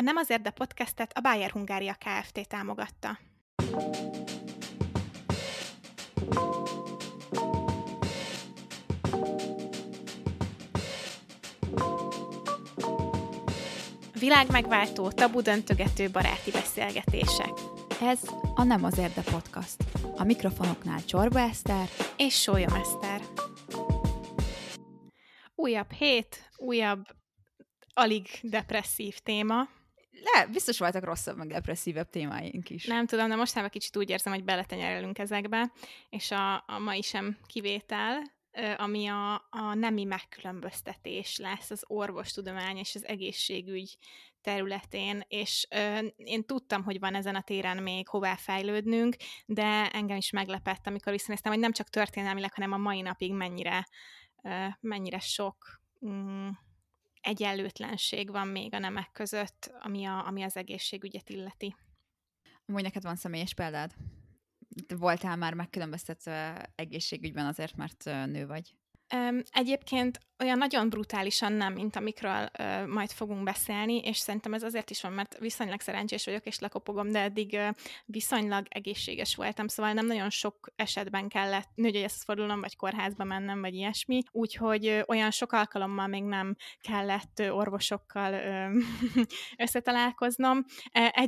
A Nem azért, de podcastet a Bayer Hungária Kft. Támogatta. Világ megváltó, tabu döntögető baráti beszélgetések. Ez a Nem azért, de podcast. A mikrofonoknál Csorba Eszter és Sólyom Mester. Újabb hét, újabb alig depresszív téma. Le, biztos voltak rosszabb, meg depresszívebb témáink is. Nem tudom, de mostanában kicsit úgy érzem, hogy beletenyerelünk ezekbe, és a mai sem kivétel, ami a nemi megkülönböztetés lesz az orvostudomány és az egészségügy területén, és én tudtam, hogy van ezen a téren még hová fejlődnünk, de engem is meglepett, amikor visszanéztem, hogy nem csak történelmileg, hanem a mai napig mennyire sok egyenlőtlenség van még a nemek között, ami az egészségügyet illeti. Amúgy neked van személyes példád? Voltál már megkülönböztetve egészségügyben azért, mert nő vagy? Egyébként olyan nagyon brutálisan nem, mint amikről majd fogunk beszélni, és szerintem ez azért is van, mert viszonylag szerencsés vagyok, és lekopogom, de eddig viszonylag egészséges voltam, szóval nem nagyon sok esetben kellett nőgyógyászhoz fordulnom, vagy kórházba mennem, vagy ilyesmi, úgyhogy olyan sok alkalommal még nem kellett orvosokkal összetalálkoznom.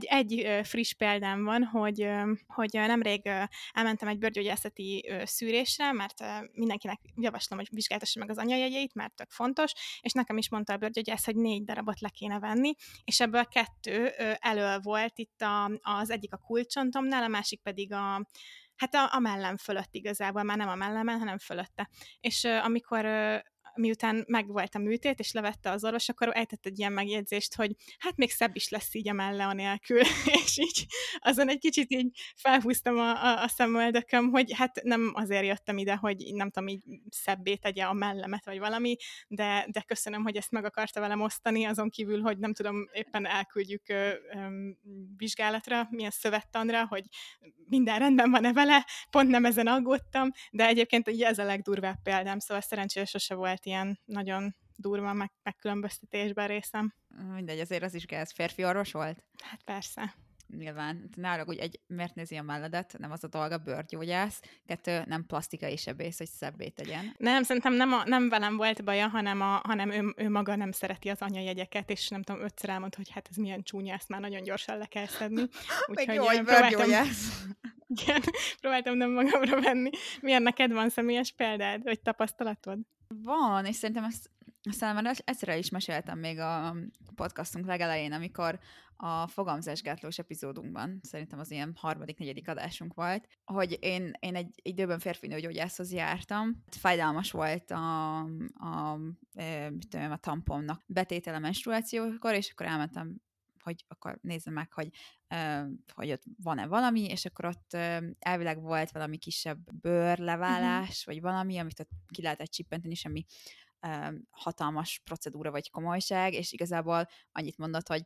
Egy friss példám van, hogy nemrég elmentem egy bőrgyógyászati szűrésre, mert mindenkinek javaslom, hogy vizsgáltassa meg az anyajegyeit, mert tök fontos, és nekem is mondta a bőrgyógyász, hogy 4 darabot le kéne venni, és ebből 2 elöl volt itt az egyik a kulcscsontomnál, a másik pedig a mellem fölött igazából, már nem a mellemen, hanem fölötte. És amikor miután megvolt a műtét, és levette az orvos, akkor ejtett egy ilyen megjegyzést, hogy hát még szebb is lesz így a melle anélkül, és így azon egy kicsit így felhúztam a szemöldököm, hogy hát nem azért jöttem ide, hogy nem tudom, így szebbé tegye a mellemet, vagy valami, de köszönöm, hogy ezt meg akarta velem osztani, azon kívül, hogy nem tudom, éppen elküldjük vizsgálatra, milyen szövettanra, hogy minden rendben van-e vele, pont nem ezen aggódtam, de egyébként így ez a legdurvább példám, szóval szerencsére sose volt ilyen nagyon durva megkülönböztetésben részem. Mindegy, azért az is gáz. Férfi orvos volt? Hát persze. Nyilván. Nálag úgy miért nézi a melledet? Nem az a dolga, bőrgyógyász. 2, nem plastikai sebész, hogy szebbé tegyen. Nem, szerintem nem velem volt baja, hanem ő maga nem szereti az anyajegyeket, és nem tudom, 5-szer elmond, hogy hát ez milyen csúnya, ezt már nagyon gyorsan le kell szedni. Úgyhogy meg jó, hogy bőrgyógyász. Igen, próbáltam nem magamra venni. Milyen neked van személyes példád, vagy tapasztalatod? Van, és szerintem aztán már egyszer el is meséltem még a podcastunk legelején, amikor a fogamzásgátlós epizódunkban, szerintem az ilyen 3.-4. adásunk volt, hogy én egy időben férfinőgyógyászhoz jártam. Fájdalmas volt a tampomnak betétele menstruációkor, és akkor elmentem, hogy akkor nézzem meg, hogy ott van-e valami, és akkor ott elvileg volt valami kisebb bőrleválás, vagy valami, amit ott ki lehetett csippenteni, semmi hatalmas procedúra vagy komolyság, és igazából annyit mondott, hogy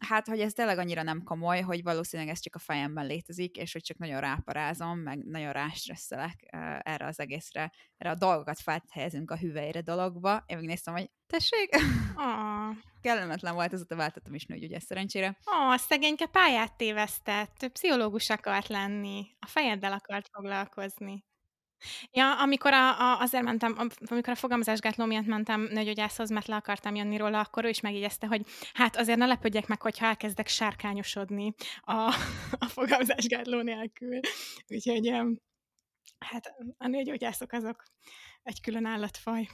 hát, hogy ez tényleg annyira nem komoly, hogy valószínűleg ez csak a fejemben létezik, és hogy csak nagyon ráparázom, meg nagyon rástresszelek erre az egészre, erre a dolgokat felhelyezünk a hüvelyre dologba. Én még néztem, hogy tessék! Kellemetlen volt, azóta váltottam is nőgyógyász szerencsére. Szegényke pályát tévesztett, pszichológus akart lenni, a fejeddel akart foglalkozni. Ja, amikor azért mentem, amikor a fogamzásgátló miatt mentem nőgyógyászhoz, mert le akartam jönni róla, akkor ő is megjegyezte, hogy hát azért ne lepődjek meg, hogyha elkezdek sárkányosodni a fogamzásgátló nélkül. Úgyhogy hát a nőgyógyászok azok egy külön állatfaj.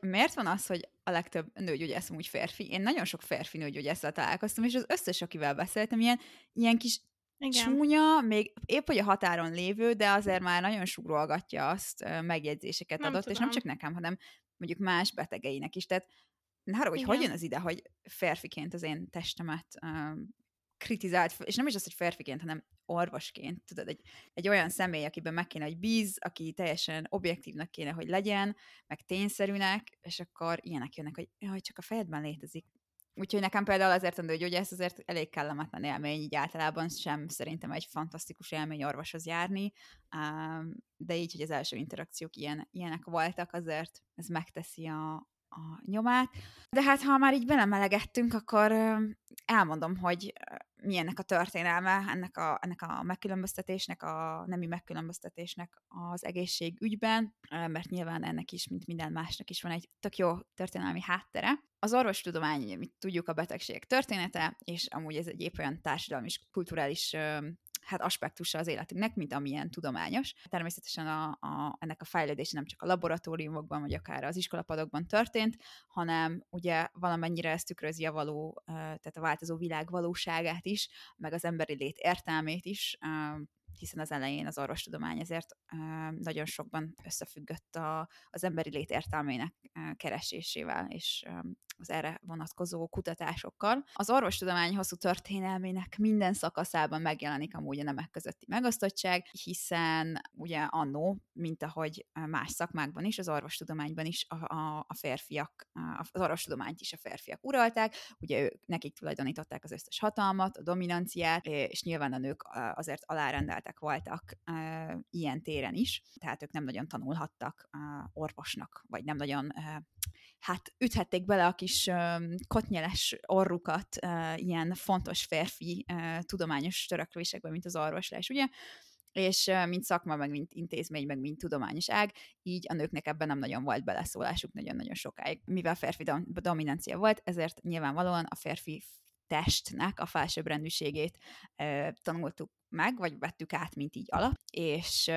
Miért van az, hogy a legtöbb nőgyógyász amúgy férfi? Én nagyon sok férfi nőgyógyászsal találkoztam, és az összes, akivel beszéltem, ilyen kis csúnya, még épp hogy a határon lévő, de azért már nagyon súrolgatja azt, megjegyzéseket nem adott, tudom. És nem csak nekem, hanem mondjuk más betegeinek is. Tehát ne haragudj, hogy jön az ide, hogy férfiként az én testemet kritizált, és nem is az, hogy férfiként, hanem orvosként, tudod, egy olyan személy, akiben meg kéne, hogy bíz, aki teljesen objektívnak kéne, hogy legyen, meg tényszerűnek, és akkor ilyenek jönnek, hogy csak a fejedben létezik. Úgyhogy nekem például azért a nőgyógyász azért elég kellemetlen élmény, így általában sem szerintem egy fantasztikus élmény orvoshoz járni, de így, hogy az első interakciók ilyenek voltak, azért ez megteszi a, a nyomát. De hát, ha már így belemelegettünk, akkor elmondom, hogy milyennek a történelme ennek a megkülönböztetésnek, a nemi megkülönböztetésnek az egészségügyben, mert nyilván ennek is, mint minden másnak is van egy tök jó történelmi háttere. Az orvostudomány, mit tudjuk, a betegség története, és amúgy ez egy épp olyan társadalmi és kulturális aspektusa az életünknek, mint amilyen tudományos. Természetesen ennek a fejlődése nem csak a laboratóriumokban, vagy akár az iskolapadokban történt, hanem ugye valamennyire ez tükrözi a való, tehát a változó világ valóságát is, meg az emberi lét értelmét is, hiszen az elején az orvostudomány ezért nagyon sokban összefüggött az emberi lét értelmének keresésével, és az erre vonatkozó kutatásokkal. Az orvostudomány hosszú történelmének minden szakaszában megjelenik amúgy a nemek közötti megosztottság, hiszen ugye annó, mint ahogy más szakmákban is, az orvostudományban is a férfiak, az orvostudományt is a férfiak uralták, ugye nekik tulajdonították az összes hatalmat, a dominanciát, és nyilván a nők azért alárendeltek voltak ilyen téren is, tehát ők nem nagyon tanulhattak orvosnak, vagy nem nagyon üthették bele a kis kotnyeles orrukat ilyen fontos férfi tudományos törekvésekbe, mint az orvoslás, ugye? És mint szakma, meg mint intézmény, meg mint tudományos ág, így a nőknek ebben nem nagyon volt beleszólásuk nagyon-nagyon sokáig. Mivel férfi dominancia volt, ezért nyilvánvalóan a férfi testnek a felsőbbrendűségét tanultuk meg, vagy vettük át, mint így alap, és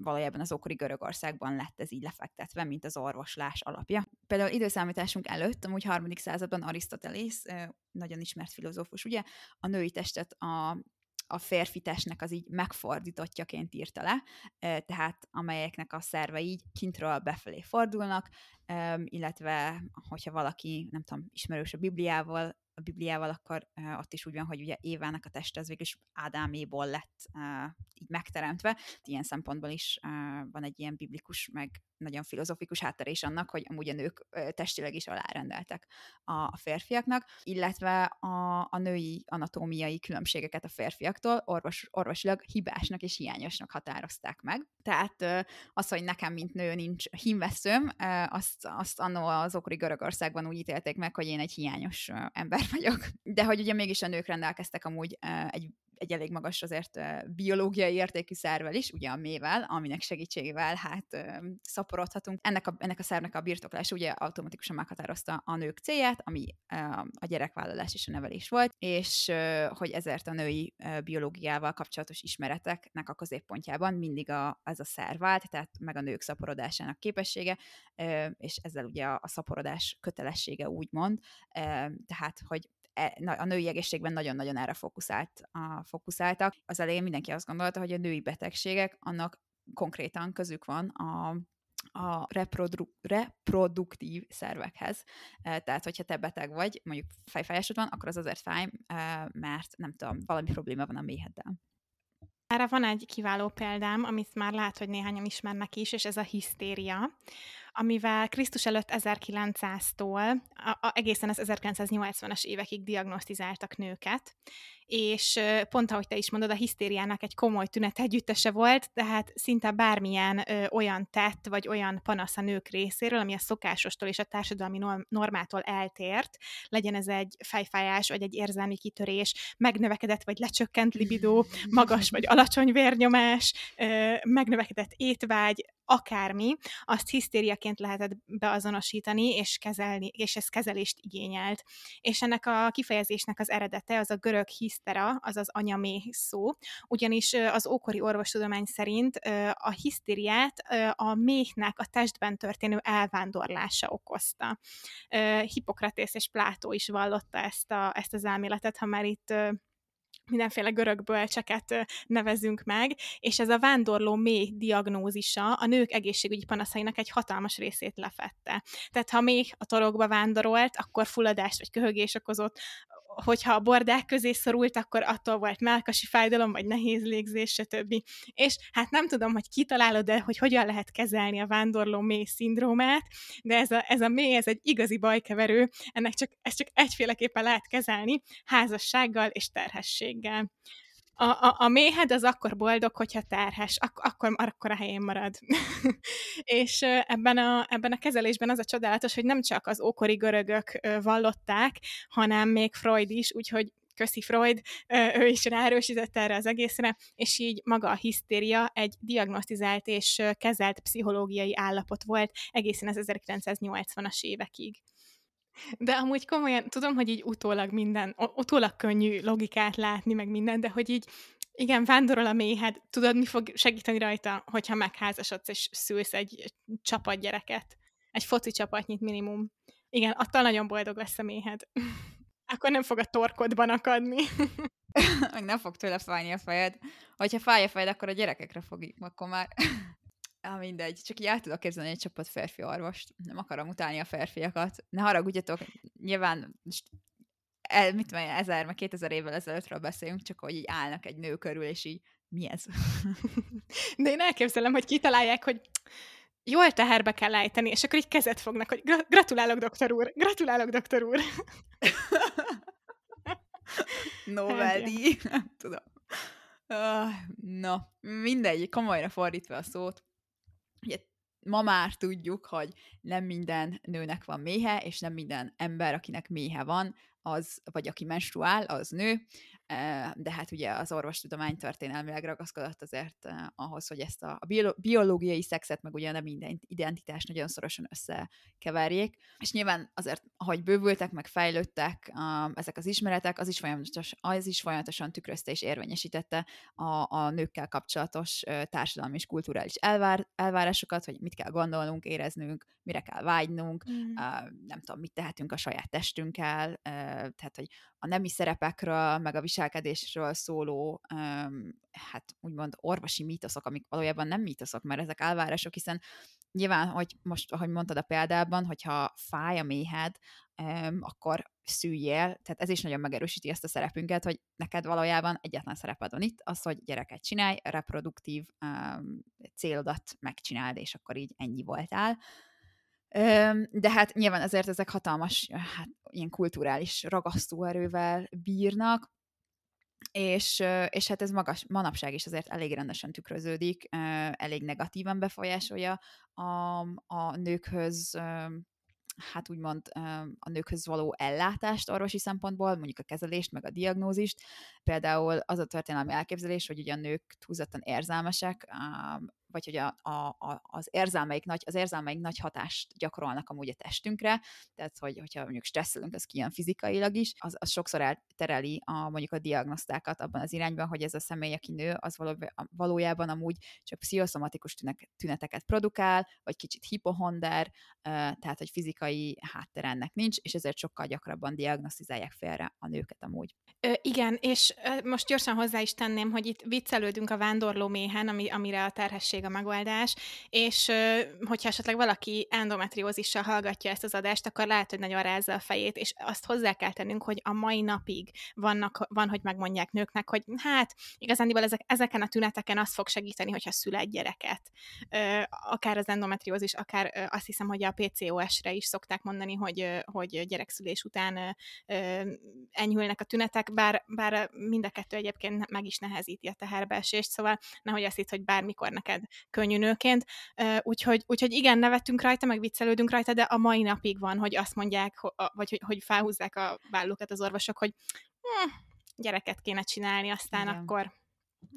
valójában az ókori Görögországban lett ez így lefektetve, mint az orvoslás alapja. Például időszámításunk előtt, amúgy 3. században Arisztotelész, nagyon ismert filozófus, ugye, a női testet a férfi testnek az így megfordítottjaként írta le, tehát amelyeknek a szerve így kintről befelé fordulnak, illetve hogyha valaki, nem tudom, ismerős a Bibliával, akkor ott is úgy van, hogy ugye Évának a teste az végül is Ádáméból lett így megteremtve. Ilyen szempontból is van egy ilyen biblikus, meg nagyon filozofikus háttere is annak, hogy amúgy a nők testileg is alárendeltek a férfiaknak, illetve a női anatómiai különbségeket a férfiaktól orvosilag hibásnak és hiányosnak határozták meg. Tehát az, hogy nekem, mint nő nincs hímveszőm, azt anno az ókori Görögországban úgy ítélték meg, hogy én egy hiányos ember vagyok. De hogy ugye mégis a nők rendelkeztek amúgy egy elég magas azért biológiai értékű szervvel is, ugye a méhvel, aminek segítségével szaporodhatunk. Ennek a szervnek a birtoklása ugye automatikusan meghatározta a nők célját, ami a gyerekvállalás és a nevelés volt, és hogy ezért a női biológiával kapcsolatos ismereteknek a középpontjában mindig ez a szerv állt, tehát meg a nők szaporodásának képessége, és ezzel ugye a szaporodás kötelessége úgymond, tehát hogy a női egészségben nagyon-nagyon erre fókuszáltak. Az elején mindenki azt gondolta, hogy a női betegségek, annak konkrétan közük van a reproduktív szervekhez. Tehát, hogyha te beteg vagy, mondjuk fejfájásod van, akkor az azért fáj, mert nem tudom, valami probléma van a méheddel. Erre van egy kiváló példám, amit már lehet, hogy néhányan ismernek is, és ez a hisztéria, amivel Krisztus előtt 1900-tól egészen az 1980-as évekig diagnosztizáltak nőket, és pont ahogy te is mondod, a hisztériának egy komoly tünet együttese volt, tehát szinte bármilyen olyan tett, vagy olyan panasz a nők részéről, ami a szokásostól és a társadalmi normától eltért, legyen ez egy fejfájás, vagy egy érzelmi kitörés, megnövekedett vagy lecsökkent libidó, magas vagy alacsony vérnyomás, megnövekedett étvágy, akármi, azt hisztériaként lehetett beazonosítani és kezelni, és ez kezelést igényelt. És ennek a kifejezésnek az eredete az a görög hisztera, azaz anyaméh szó, ugyanis az ókori orvostudomány szerint a hisztériát a méhnek a testben történő elvándorlása okozta. Hipokratész és Plátó is vallotta ezt az elméletet, ha már itt mindenféle görög bölcseket nevezünk meg, és ez a vándorló méh diagnózisa a nők egészségügyi panaszainak egy hatalmas részét lefette. Tehát ha méh a torokba vándorolt, akkor fulladást vagy köhögés okozott, hogyha a bordák közé szorult, akkor attól volt mellkasi fájdalom, vagy nehéz légzés, stb. És hát nem tudom, hogy kitalálod, de hogy hogyan lehet kezelni a vándorló méh szindrómát, de ez a méh, ez egy igazi bajkeverő, ezt csak egyféleképpen lehet kezelni, házassággal és terhességgel. A méhed az akkor boldog, hogyha terhes, akkor a helyén marad. És ebben a kezelésben az a csodálatos, hogy nem csak az ókori görögök vallották, hanem még Freud is, úgyhogy köszi Freud, ő is ráerősített erre az egészre, és így maga a hisztéria egy diagnosztizált és kezelt pszichológiai állapot volt egészen az 1980-as évekig. De amúgy komolyan, tudom, hogy így utólag könnyű logikát látni, meg minden, de hogy így, igen, vándorol a méhed, tudod, mi fog segíteni rajta, hogyha megházasodsz, és szülsz egy csapat gyereket. Egy foci csapatnyit minimum. Igen, attól nagyon boldog lesz a méhed. Akkor nem fog a torkodban akadni. Meg nem fog tőle fájni a fejed. Hogyha fáj a fejed, akkor a gyerekekre fogjuk, akkor már... Mindegy, csak így át tudok képzelni egy csapat férfi orvost. Nem akarom utálni a férfiakat. Ne haragudjatok, nyilván 2000 évvel ezelőttről beszélünk, csak hogy így állnak egy nő körül, és így mi ez? De én elképzelem, hogy kitalálják, hogy jól teherbe kell állítani, és akkor így kezet fognak, hogy gratulálok, doktor úr. Noveldi. Tudom. Na, mindegy, komolyra fordítva a szót. Ugye, ma már tudjuk, hogy nem minden nőnek van méhe, és nem minden ember, akinek méhe van, az, vagy aki menstruál, az nő, de hát ugye az orvostudomány történelmileg ragaszkodott azért ahhoz, hogy ezt a biológiai szexet, meg ugye nem minden identitás nagyon szorosan összekeverjék, és nyilván azért, ahogy bővültek, meg fejlődtek ezek az ismeretek, az is folyamatosan tükrözte és érvényesítette a nőkkel kapcsolatos társadalmi és kulturális elvárásokat, hogy mit kell gondolnunk, éreznünk, mire kell vágynunk, nem tudom, mit tehetünk a saját testünkkel, tehát, hogy a nemi szerepekről, meg a viselkedésről szóló, hát úgymond orvosi mítoszok, amik valójában nem mítoszok, mert ezek elvárások, hiszen nyilván, hogy most, ahogy mondtad a példában, hogyha fáj a méhed, akkor szüljél, tehát ez is nagyon megerősíti ezt a szerepünket, hogy neked valójában egyetlen szereped van itt, az, hogy gyereket csinálj, reproduktív célodat megcsináld, és akkor így ennyi voltál. De hát nyilván azért ezek hatalmas, hát ilyen kulturális ragasztóerővel bírnak, és hát ez manapság is azért elég rendesen tükröződik, elég negatívan befolyásolja a nőkhöz, hát úgymond a nőkhöz való ellátást orvosi szempontból, mondjuk a kezelést, meg a diagnózist. Például az a történelmi elképzelés, hogy ugye a nők túlzottan érzelmesek, vagy hogy az érzelmeik nagy hatást gyakorolnak amúgy a testünkre, tehát hogyha mondjuk stresszelünk, az kijön fizikailag is, az sokszor eltereli mondjuk a diagnosztákat abban az irányban, hogy ez a személy, aki nő, az valójában amúgy csak pszichoszomatikus tüneteket produkál, vagy kicsit hipohonder, tehát hogy fizikai háttere ennek nincs, és ezért sokkal gyakrabban diagnosztizálják félre a nőket amúgy. Igen, és most gyorsan hozzá is tenném, hogy itt viccelődünk a vándorló méhen, amire a terhesség a megoldás, és hogyha esetleg valaki endometriózissal hallgatja ezt az adást, akkor lehet, hogy nagyon rázza a fejét, és azt hozzá kell tennünk, hogy a mai napig van, hogy megmondják nőknek, hogy hát igazándiból ezeken a tüneteken az fog segíteni, hogyha szül egy gyereket. Akár az endometriózis, akár azt hiszem, hogy a PCOS-re is szokták mondani, hogy gyerekszülés után enyhülnek a tünetek, bár mind a kettő egyébként meg is nehezíti a teherbeesést, szóval nehogy azt hidd, hogy bármikor neked könnyű nőként. Úgyhogy igen, nevetünk rajta, meg viccelődünk rajta, de a mai napig van, hogy azt mondják, vagy hogy felhúzzák a vállukat az orvosok, hogy gyereket kéne csinálni, aztán igen. Akkor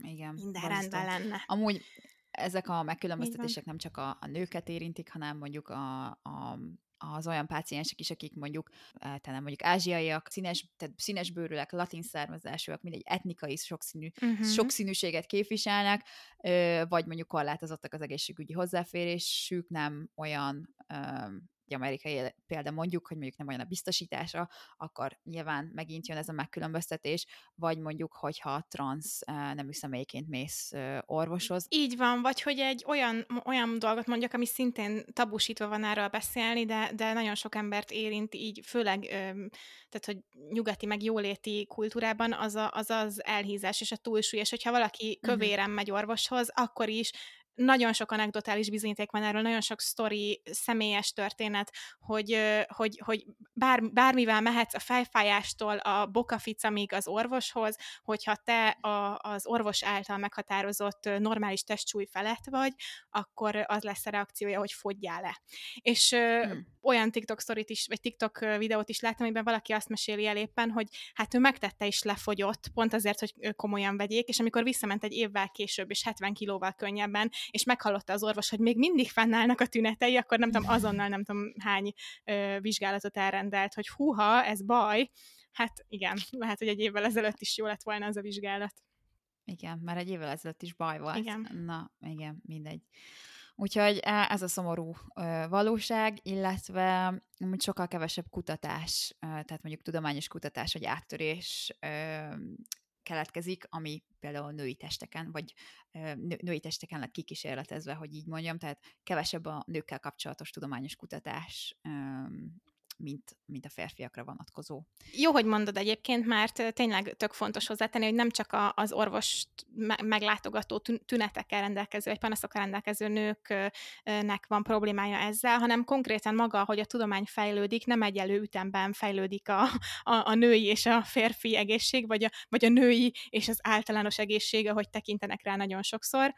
igen, minden rendben lenne. Amúgy ezek a megkülönböztetések nem csak a nőket érintik, hanem mondjuk az olyan páciensek is, akik mondjuk, talán mondjuk ázsiaiak, színes bőrűek, latin származásúak, mindegy etnikai sokszínűséget képviselnek, vagy mondjuk korlátozottak az egészségügyi hozzáférésük, nem olyan, amerikai példa mondjuk, hogy mondjuk nem olyan a biztosítása, akkor nyilván megint jön ez a megkülönböztetés, vagy mondjuk, hogyha transz nemű személyként mész orvoshoz. Így van, vagy hogy egy olyan dolgot mondjak, ami szintén tabusítva van erről beszélni, de nagyon sok embert érint így, főleg tehát, hogy nyugati meg jóléti kultúrában az az elhízás és a túlsúly, és hogyha valaki kövéren megy orvoshoz, akkor is Nagyon sok anekdotális bizonyíték van erről, nagyon sok sztori, személyes történet, hogy bármivel mehetsz a fejfájástól a bokaficamig az orvoshoz, hogyha te az orvos által meghatározott normális testsúly felett vagy, akkor az lesz a reakciója, hogy fogyjál le. És olyan TikTok sztorit is, vagy TikTok videót is láttam, amiben valaki azt meséli el éppen, hogy hát ő megtette és lefogyott, pont azért, hogy komolyan vegyék, és amikor visszament egy évvel később, és 70 kilóval könnyebben, és meghallotta az orvos, hogy még mindig fennállnak a tünetei, akkor nem tudom, azonnal nem tudom hány vizsgálatot elrendelt, hogy húha, ez baj. Hát igen, lehet, hogy egy évvel ezelőtt is jó lett volna az a vizsgálat. Igen, már egy évvel ezelőtt is baj volt. Igen. Na, igen, mindegy. Úgyhogy ez a szomorú valóság, illetve amúgy sokkal kevesebb kutatás, tehát mondjuk tudományos kutatás vagy áttörés keletkezik, ami például női testeken, vagy női testeken lett kikísérletezve, hogy így mondjam, tehát kevesebb a nőkkel kapcsolatos tudományos kutatás, mint a férfiakra vonatkozó. Jó, hogy mondod egyébként, mert tényleg tök fontos hozzátenni, hogy nem csak az orvost meglátogató tünetekkel rendelkező, vagy panaszokkal rendelkező nőknek van problémája ezzel, hanem konkrétan maga, hogy a tudomány fejlődik, nem egyenlő ütemben fejlődik a női és a férfi egészség, vagy a női és az általános egészség, ahogy tekintenek rá nagyon sokszor.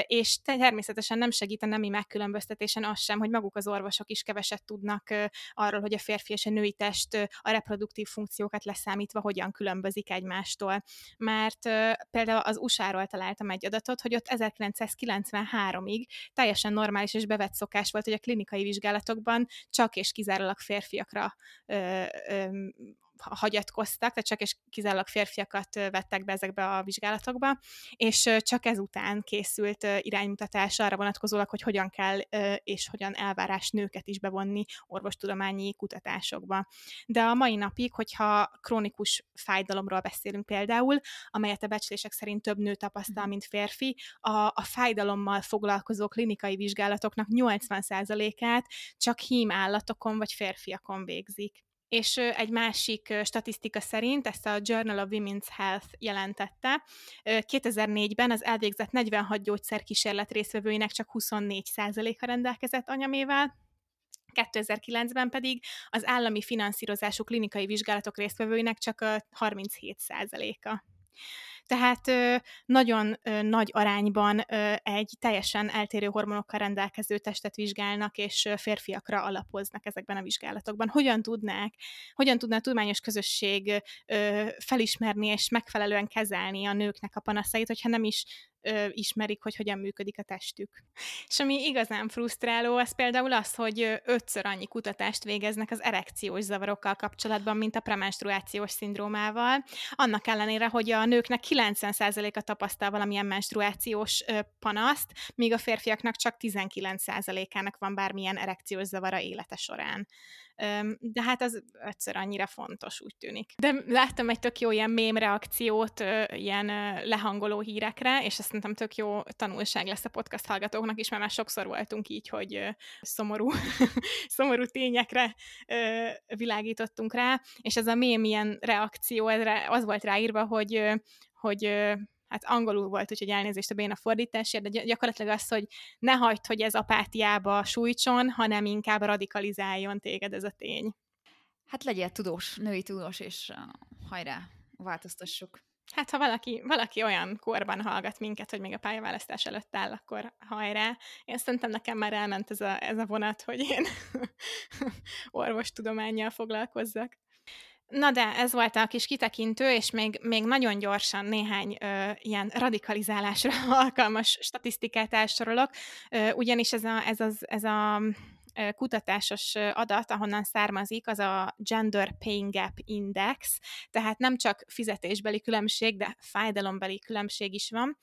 És természetesen nem segít a nemi megkülönböztetésen az sem, hogy maguk az orvosok is keveset tudnak arról, hogy a férfi és a női test a reproduktív funkciókat leszámítva hogyan különbözik egymástól. Mert például az USA-ról találtam egy adatot, hogy ott 1993-ig teljesen normális és bevett szokás volt, hogy a klinikai vizsgálatokban csak és kizárólag férfiakra hagyatkoztak, tehát csak és kizárólag férfiakat vettek be ezekbe a vizsgálatokba, és csak ezután készült iránymutatás arra vonatkozólag, hogy hogyan kell és hogyan elvárás nőket is bevonni orvostudományi kutatásokba. De a mai napig, hogyha krónikus fájdalomról beszélünk például, amelyet a becslések szerint több nő tapasztal, mint férfi, a fájdalommal foglalkozó klinikai vizsgálatoknak 80%-át csak hím állatokon vagy férfiakon végzik. És egy másik statisztika szerint, ezt a Journal of Women's Health jelentette, 2004-ben az elvégzett 46 gyógyszerkísérlet résztvevőinek csak 24%-a rendelkezett anyamével, 2009-ben pedig az állami finanszírozású klinikai vizsgálatok résztvevőinek csak 37%-a. Tehát nagyon nagy arányban egy teljesen eltérő hormonokkal rendelkező testet vizsgálnak, és férfiakra alapoznak ezekben a vizsgálatokban. Hogyan tudná a tudományos közösség felismerni és megfelelően kezelni a nőknek a panaszait, hogyha nem is ismerik, hogy hogyan működik a testük. És ami igazán frusztráló, az például az, hogy 5-ször annyi kutatást végeznek az erekciós zavarokkal kapcsolatban, mint a premenstruációs szindrómával. Annak ellenére, hogy a nőknek 90%-a tapasztal valamilyen menstruációs panaszt, míg a férfiaknak csak 19%-ának van bármilyen erekciós zavara élete során. De hát az 5-ször annyira fontos, úgy tűnik. De láttam egy tök jó ilyen mém reakciót ilyen lehangoló hírekre, és azt szerintem tök jó tanulság lesz a podcast hallgatóknak is, mert már sokszor voltunk így, hogy szomorú tényekre világítottunk rá, és ez a mém ilyen reakció, az volt ráírva, hogy hát angolul volt, úgyhogy elnézést a béna fordításért, de gyakorlatilag az, hogy ne hagyd, hogy ez apátiába sújtson, hanem inkább radikalizáljon téged ez a tény. Hát legyél tudós, női tudós, és hajrá, változtassuk. Hát ha valaki olyan korban hallgat minket, hogy még a pályaválasztás előtt áll, akkor hajrá. Én szerintem nekem már elment ez a vonat, hogy én orvostudománnyal foglalkozzak. Na de ez volt a kis kitekintő, és még nagyon gyorsan néhány ilyen radikalizálásra alkalmas statisztikát elsorolok, ugyanis ez a kutatásos adat, ahonnan származik, az a Gender Pain Gap Index, tehát nem csak fizetésbeli különbség, de fájdalombeli különbség is van,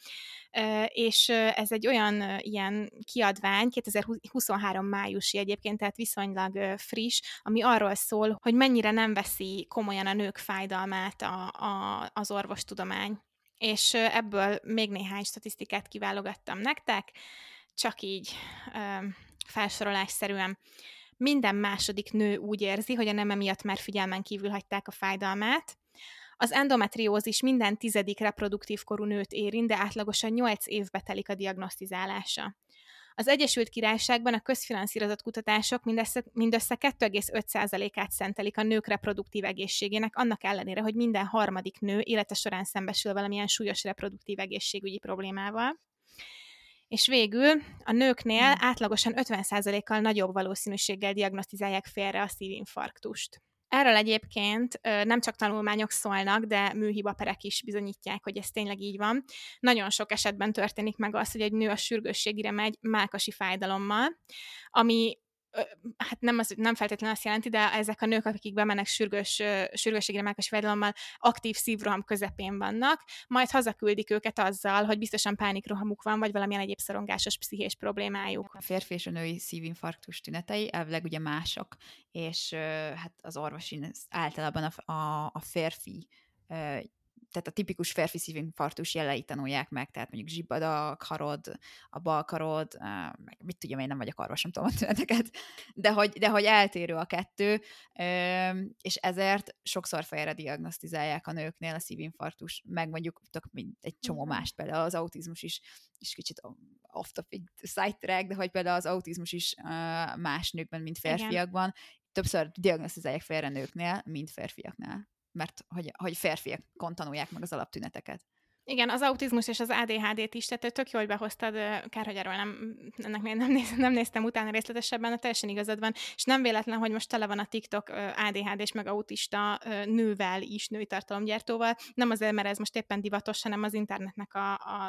és ez egy olyan ilyen kiadvány, 2023 májusi egyébként, tehát viszonylag friss, ami arról szól, hogy mennyire nem veszi komolyan a nők fájdalmát az orvostudomány. És ebből még néhány statisztikát kiválogattam nektek, csak így felsorolásszerűen. Minden második nő úgy érzi, hogy a neme miatt már figyelmen kívül hagyták a fájdalmát. Az endometriózis minden 10. reproduktív korú nőt érint, de átlagosan 8 évbe telik a diagnosztizálása. Az Egyesült Királyságban a közfinanszírozott kutatások mindössze 2,5%-át szentelik a nők reproduktív egészségének, annak ellenére, hogy minden harmadik nő élete során szembesül valamilyen súlyos reproduktív egészségügyi problémával. És végül a nőknél átlagosan 50%-kal nagyobb valószínűséggel diagnosztizálják félre a szívinfarktust. Erről egyébként nem csak tanulmányok szólnak, de műhibaperek is bizonyítják, hogy ez tényleg így van. Nagyon sok esetben történik meg az, hogy egy nő a sürgősségire megy mellkasi fájdalommal, ami hát nem feltétlenül azt jelenti, de ezek a nők, akik bemennek sürgősségre mellkasi fájdalommal, aktív szívroham közepén vannak, majd hazaküldik őket azzal, hogy biztosan pánikrohamuk van, vagy valamilyen egyéb szorongásos pszichés problémájuk. A férfi és a női szívinfarktus tünetei elvileg ugye mások, és hát az orvosin általában a férfi, tehát a tipikus férfi szívinfarktus jeleit tanulják meg, tehát mondjuk zsibbad a karod, a bal karod, meg mit tudjam, én nem vagyok orvos, nem tudom a tüneteket, de hogy eltérő a kettő, és ezért sokszor félre diagnosztizálják a nőknél a szívinfarktus, meg mondjuk egy csomó mást, például az autizmus is kicsit off-topic side-track, de hogy például az autizmus is más nőkben, mint férfiakban, többször diagnosztizálják félre nőknél, mint férfiaknál. Mert hogy férfiakon tanulják meg az alaptüneteket. Igen, az autizmus és az ADHD-t is, tehát tök jó, hogy behoztad, kár, hogy erről nem néztem utána részletesebben, de teljesen igazad van, és nem véletlen, hogy most tele van a TikTok ADHD és meg autista nővel is, női tartalomgyártóval, nem azért, mert ez most éppen divatos, hanem az internetnek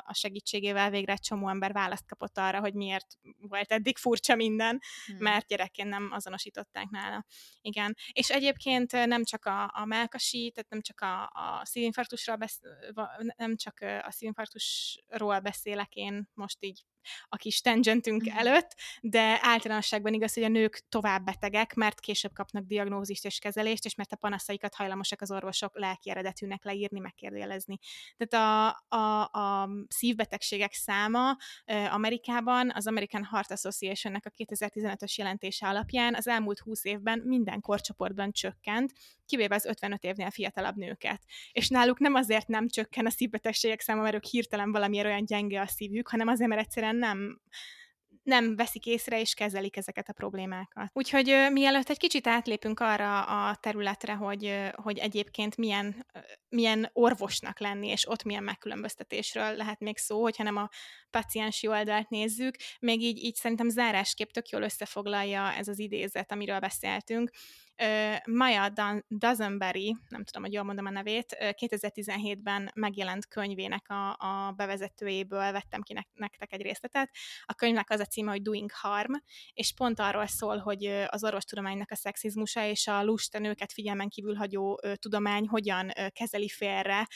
a segítségével végre egy csomó ember választ kapott arra, hogy miért volt eddig furcsa minden, mert gyerekként nem azonosították nála. Igen, és egyébként nem csak a mellkasi, tehát nem csak a szívinfarktusról csak a szívinfarktusról beszélek én most így a kis tangentünk előtt, de általánosságban igaz, hogy a nők tovább betegek, mert később kapnak diagnózist és kezelést, és mert a panaszaikat hajlamosak az orvosok lelki eredetűnek leírni, megkérdőjelezni. Tehát a szívbetegségek száma Amerikában, az American Heart Association-nek a 2015-ös jelentése alapján az elmúlt 20 évben minden korcsoportban csökkent, kivéve az 55 évnél fiatalabb nőket. És náluk nem azért nem csökken a szívbetegségek száma, mert ők hirtelen valamiért olyan gyenge a szívük, hanem azért, mert egyszerűen nem veszik észre, és kezelik ezeket a problémákat. Úgyhogy mielőtt egy kicsit átlépünk arra a területre, hogy egyébként milyen orvosnak lenni, és ott milyen megkülönböztetésről lehet még szó, hogyha nem a paciensi oldalt nézzük, még így szerintem zárásképp tök jól összefoglalja ez az idézet, amiről beszéltünk. Maya Dusenbery, nem tudom, hogy jól mondom a nevét, 2017-ben megjelent könyvének a bevezetőjéből vettem ki nektek egy részletet. A könyvnek az a címe, hogy Doing Harm, és pont arról szól, hogy az orvostudománynak a szexizmusa és a lusta nőket figyelmen kívül hagyó tudomány hogyan kezeli félre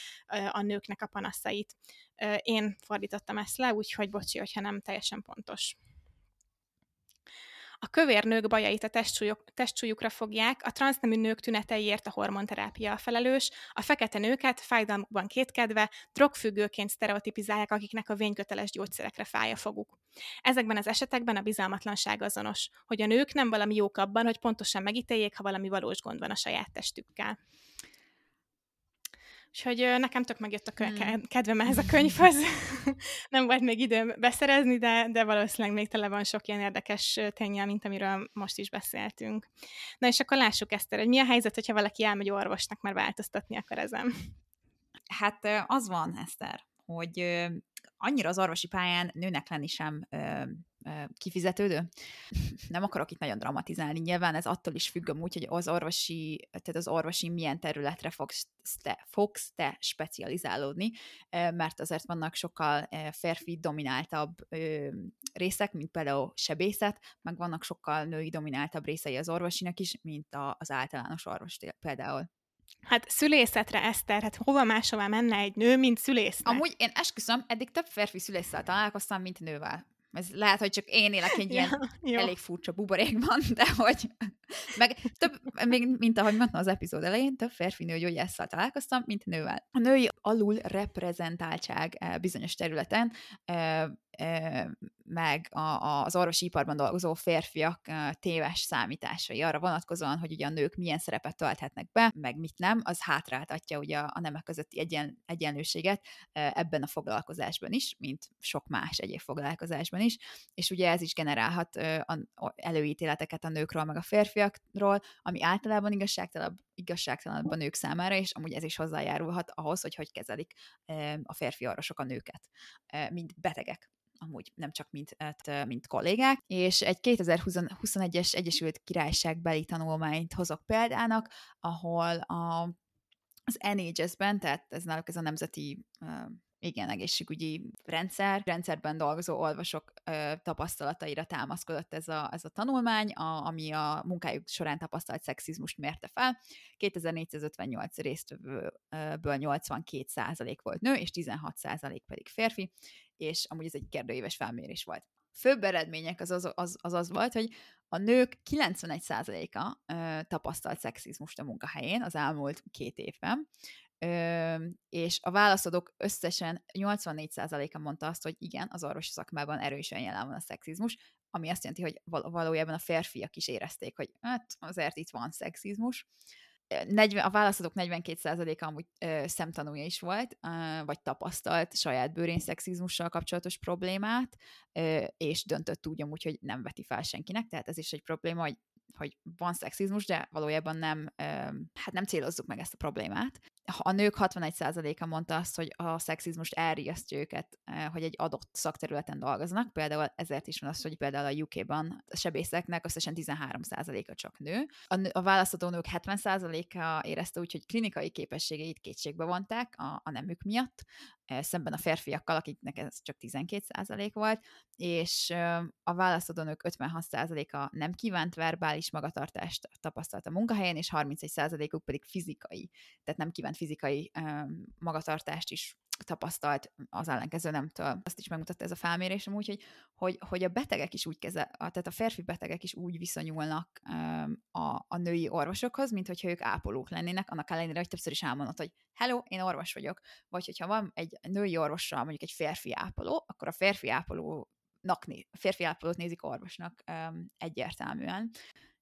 a nőknek a panaszait. Én fordítottam ezt le, úgyhogy bocsi, hogyha nem teljesen pontos. A kövér nők bajait a testsúlyukra fogják, a transznemű nők tüneteiért a hormonterápia felelős, a fekete nőket fájdalmukban kétkedve, drogfüggőként sztereotipizálják, akiknek a vényköteles gyógyszerekre fáj a foguk. Ezekben az esetekben a bizalmatlanság azonos, hogy a nők nem valami jók abban, hogy pontosan megítéljék, ha valami valós gond van a saját testükkel. Úgyhogy nekem tök megjött a kedvem ehhez a könyvhöz. Nem volt még időm beszerezni, de valószínűleg még tele van sok ilyen érdekes ténnyel, mint amiről most is beszéltünk. Na és akkor lássuk, Eszter, hogy mi a helyzet, hogyha valaki elmegy orvosnak, mert változtatni akar ezen? Hát az van, Eszter, hogy annyira az orvosi pályán nőnek lenni sem kifizetődő. Nem akarok itt nagyon dramatizálni, nyilván ez attól is függ amúgy, hogy az orvosi milyen területre fogsz te specializálódni, mert azért vannak sokkal férfi domináltabb részek, mint például sebészet, meg vannak sokkal női domináltabb részei az orvosinak is, mint az általános orvos például. Hát szülészetre, Eszter, hát hova máshová menne egy nő, mint szülésznek? Amúgy én esküszöm, eddig több férfi szülésszel találkoztam, mint nővel. Ez lehet, hogy csak én élek egy ilyen elég furcsa buborékban, de hogy Meg több, még mint ahogy mondtam az epizód elején, több férfinő gyógyásszal találkoztam, mint nővel. A női alul reprezentáltság bizonyos területen, meg az orvosi iparban dolgozó férfiak téves számításai arra vonatkozóan, hogy ugye a nők milyen szerepet tölthetnek be, meg mit nem, az hátráltatja ugye a nemek közötti egyenlőséget ebben a foglalkozásban is, mint sok más egyéb foglalkozásban is, és ugye ez is generálhat előítéleteket a nőkről, meg a férfiakról, ami általában igazságtalanabb a nők számára, és amúgy ez is hozzájárulhat ahhoz, hogy kezelik a férfi orvosok a nőket, mint betegek. Amúgy nem csak mint kollégák, és egy 2021-es Egyesült Királyságbeli tanulmányt hozok példának, ahol az NHS-ben, tehát ez náluk ez a nemzeti egészségügyi rendszerben dolgozó orvosok tapasztalataira támaszkodott ez a tanulmány, ami a munkájuk során tapasztalt szexizmust mérte fel. 2458 résztvevőből 82% volt nő, és 16% pedig férfi, és amúgy ez egy kérdőíves felmérés volt. Főbb eredmények az volt, hogy a nők 91%-a tapasztalt szexizmust a munkahelyén az elmúlt 2 évben, és a válaszadók összesen 84%-a mondta azt, hogy igen, az orvosi szakmában erősen jelen van a szexizmus, ami azt jelenti, hogy valójában a férfiak is érezték, hogy hát azért itt van szexizmus. A válaszadók 42%-a amúgy szemtanúja is volt, vagy tapasztalt saját bőrén szexizmussal kapcsolatos problémát, és döntött úgy amúgy, hogy nem veti fel senkinek, tehát ez is egy probléma, hogy van szexizmus, de valójában nem célozzuk meg ezt a problémát. A nők 61%-a mondta azt, hogy a szexizmust elriasztja őket, hogy egy adott szakterületen dolgoznak, például ezért is van az, hogy például a UK-ban a sebészeknek összesen 13%-a csak nő. A választható nők 70%-a érezte úgy, hogy klinikai képességeit kétségbe vonták a nemük miatt, szemben a férfiakkal, akiknek ez csak 12% volt, és a választható nők 56%-a nem kívánt verbális magatartást tapasztalt a munkahelyen, és 31%-uk pedig fizikai, tehát nem kívánt fizikai magatartást is tapasztalt az ellenkező nemtől. Azt is megmutatta ez a felmérésem úgy, hogy a betegek is úgy tehát a férfi betegek is úgy viszonyulnak a női orvosokhoz, mint hogyha ők ápolók lennének, annak ellenére, hogy többször is elmondott, hogy hello, én orvos vagyok. Vagy hogyha van egy női orvossal, mondjuk egy férfi ápoló, akkor a férfi ápolót nézik orvosnak egyértelműen.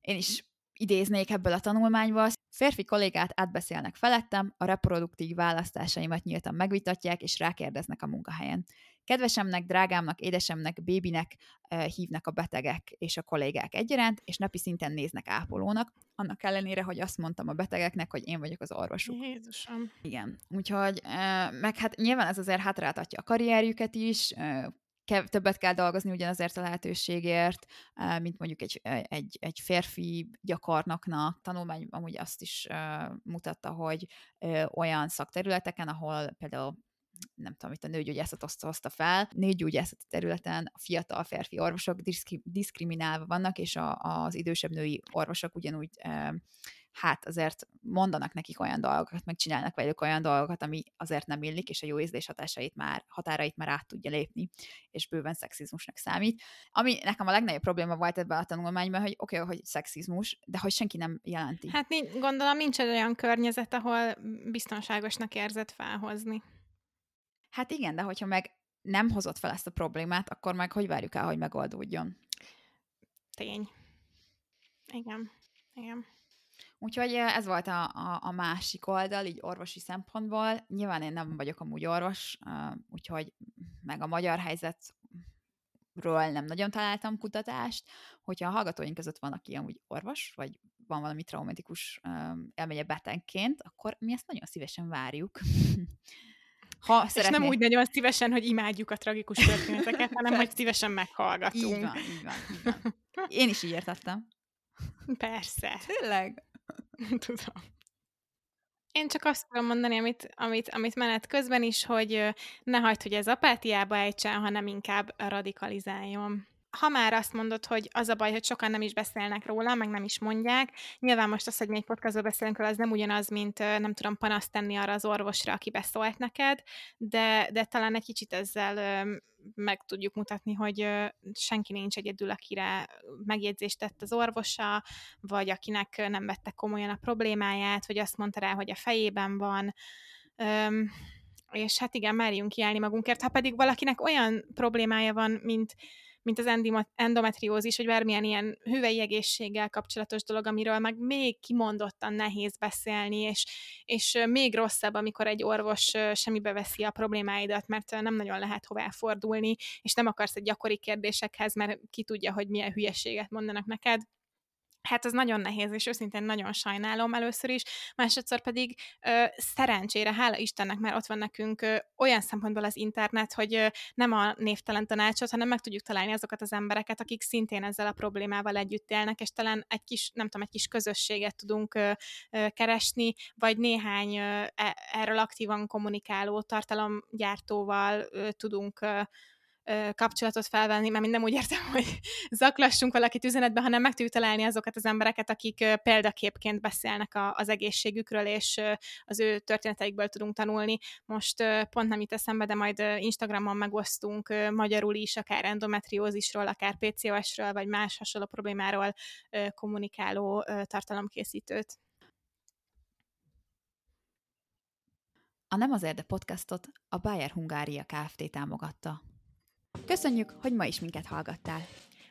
Én is idéznék ebből a tanulmányból. Férfi kollégát átbeszélnek felettem, a reproduktív választásaimat nyíltan megvitatják, és rákérdeznek a munkahelyen. Kedvesemnek, drágámnak, édesemnek, bébinek hívnak a betegek és a kollégák egyaránt, és napi szinten néznek ápolónak, annak ellenére, hogy azt mondtam a betegeknek, hogy én vagyok az orvosuk. Jézusom. Igen. Úgyhogy, meg hát nyilván ez azért hátráltatja a karrierjüket is, többet kell dolgozni ugyanazért a lehetőségért, mint mondjuk egy férfi gyakornoknak. A tanulmány amúgy azt is mutatta, hogy olyan szakterületeken, ahol például nem tudom, itt a nőgyógyászat hozta fel, nőgyógyászati területen a fiatal férfi orvosok diszkriminálva vannak, és az idősebb női orvosok ugyanúgy azért mondanak nekik olyan dolgokat, meg csinálnak velük olyan dolgokat, ami azért nem illik, és a jó ízlés határait már át tudja lépni, és bőven szexizmusnak számít. Ami nekem a legnagyobb probléma volt ebben a tanulmányban, hogy oké, hogy szexizmus, de hogy senki nem jelenti. Hát gondolom nincs olyan környezet, ahol biztonságosnak érzed felhozni. Hát igen, de hogyha meg nem hozott fel ezt a problémát, akkor meg hogy várjuk el, hogy megoldódjon? Tény. Igen. Úgyhogy ez volt a másik oldal, így orvosi szempontból. Nyilván én nem vagyok amúgy orvos, úgyhogy meg a magyar helyzetről nem nagyon találtam kutatást. Hogyha a hallgatóink között van, aki amúgy orvos, vagy van valami traumatikus elmegye betegként, akkor mi ezt nagyon szívesen várjuk. Nem úgy nagyon szívesen, hogy imádjuk a tragikus történeteket, hanem hogy szívesen meghallgatunk. Így van. Én is így értettem. Persze. Tényleg? Tudom. Én csak azt tudom mondani, amit menet közben is, hogy ne hagyd, hogy ez apátiába ejtsen, hanem inkább radikalizáljon. ha már azt mondod, hogy az a baj, hogy sokan nem is beszélnek róla, meg nem is mondják, nyilván most az, hogy mi egy podcastról beszélünk róla, az nem ugyanaz, mint nem tudom, panaszt tenni arra az orvosra, aki beszólt neked, de talán egy kicsit ezzel meg tudjuk mutatni, hogy senki nincs egyedül, akire megjegyzést tett az orvosa, vagy akinek nem vette komolyan a problémáját, vagy azt mondta rá, hogy a fejében van, és hát igen, merjünk kiállni magunkért. Ha pedig valakinek olyan problémája van, mint az endometriózis, vagy bármilyen ilyen hüvely egészséggel kapcsolatos dolog, amiről meg még kimondottan nehéz beszélni, és még rosszabb, amikor egy orvos semmibe veszi a problémáidat, mert nem nagyon lehet hová fordulni, és nem akarsz egy gyakori kérdésekhez, mert ki tudja, hogy milyen hülyeséget mondanak neked. Hát az nagyon nehéz, és őszintén nagyon sajnálom először is, másodszor pedig szerencsére, hála Istennek már ott van nekünk olyan szempontból az internet, hogy nem a névtelen tanácsot, hanem meg tudjuk találni azokat az embereket, akik szintén ezzel a problémával együtt élnek, és talán egy kis közösséget tudunk keresni, vagy néhány erről aktívan kommunikáló tartalomgyártóval tudunk kapcsolatot felvenni, mert nem úgy értem, hogy zaklassunk valakit üzenetben, hanem meg tudjuk találni azokat az embereket, akik példaképként beszélnek az egészségükről, és az ő történeteikből tudunk tanulni. Most pont nem itt eszembe, de majd Instagramon megosztunk magyarul is, akár endometriózisról, akár PCOS-ről, vagy más hasonló problémáról kommunikáló tartalomkészítőt. A Nem azért, de podcastot a Bayer Hungária Kft. Támogatta. Köszönjük, hogy ma is minket hallgattál!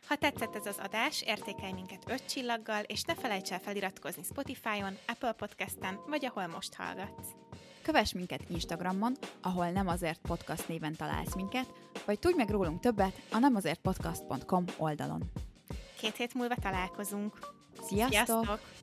Ha tetszett ez az adás, értékelj minket 5 csillaggal, és ne felejts el feliratkozni Spotify-on, Apple Podcasten, vagy ahol most hallgatsz. Kövess minket Instagramon, ahol Nem azért podcast néven találsz minket, vagy tudj meg rólunk többet a nemazértpodcast.com oldalon. 2 hét múlva találkozunk. Sziasztok!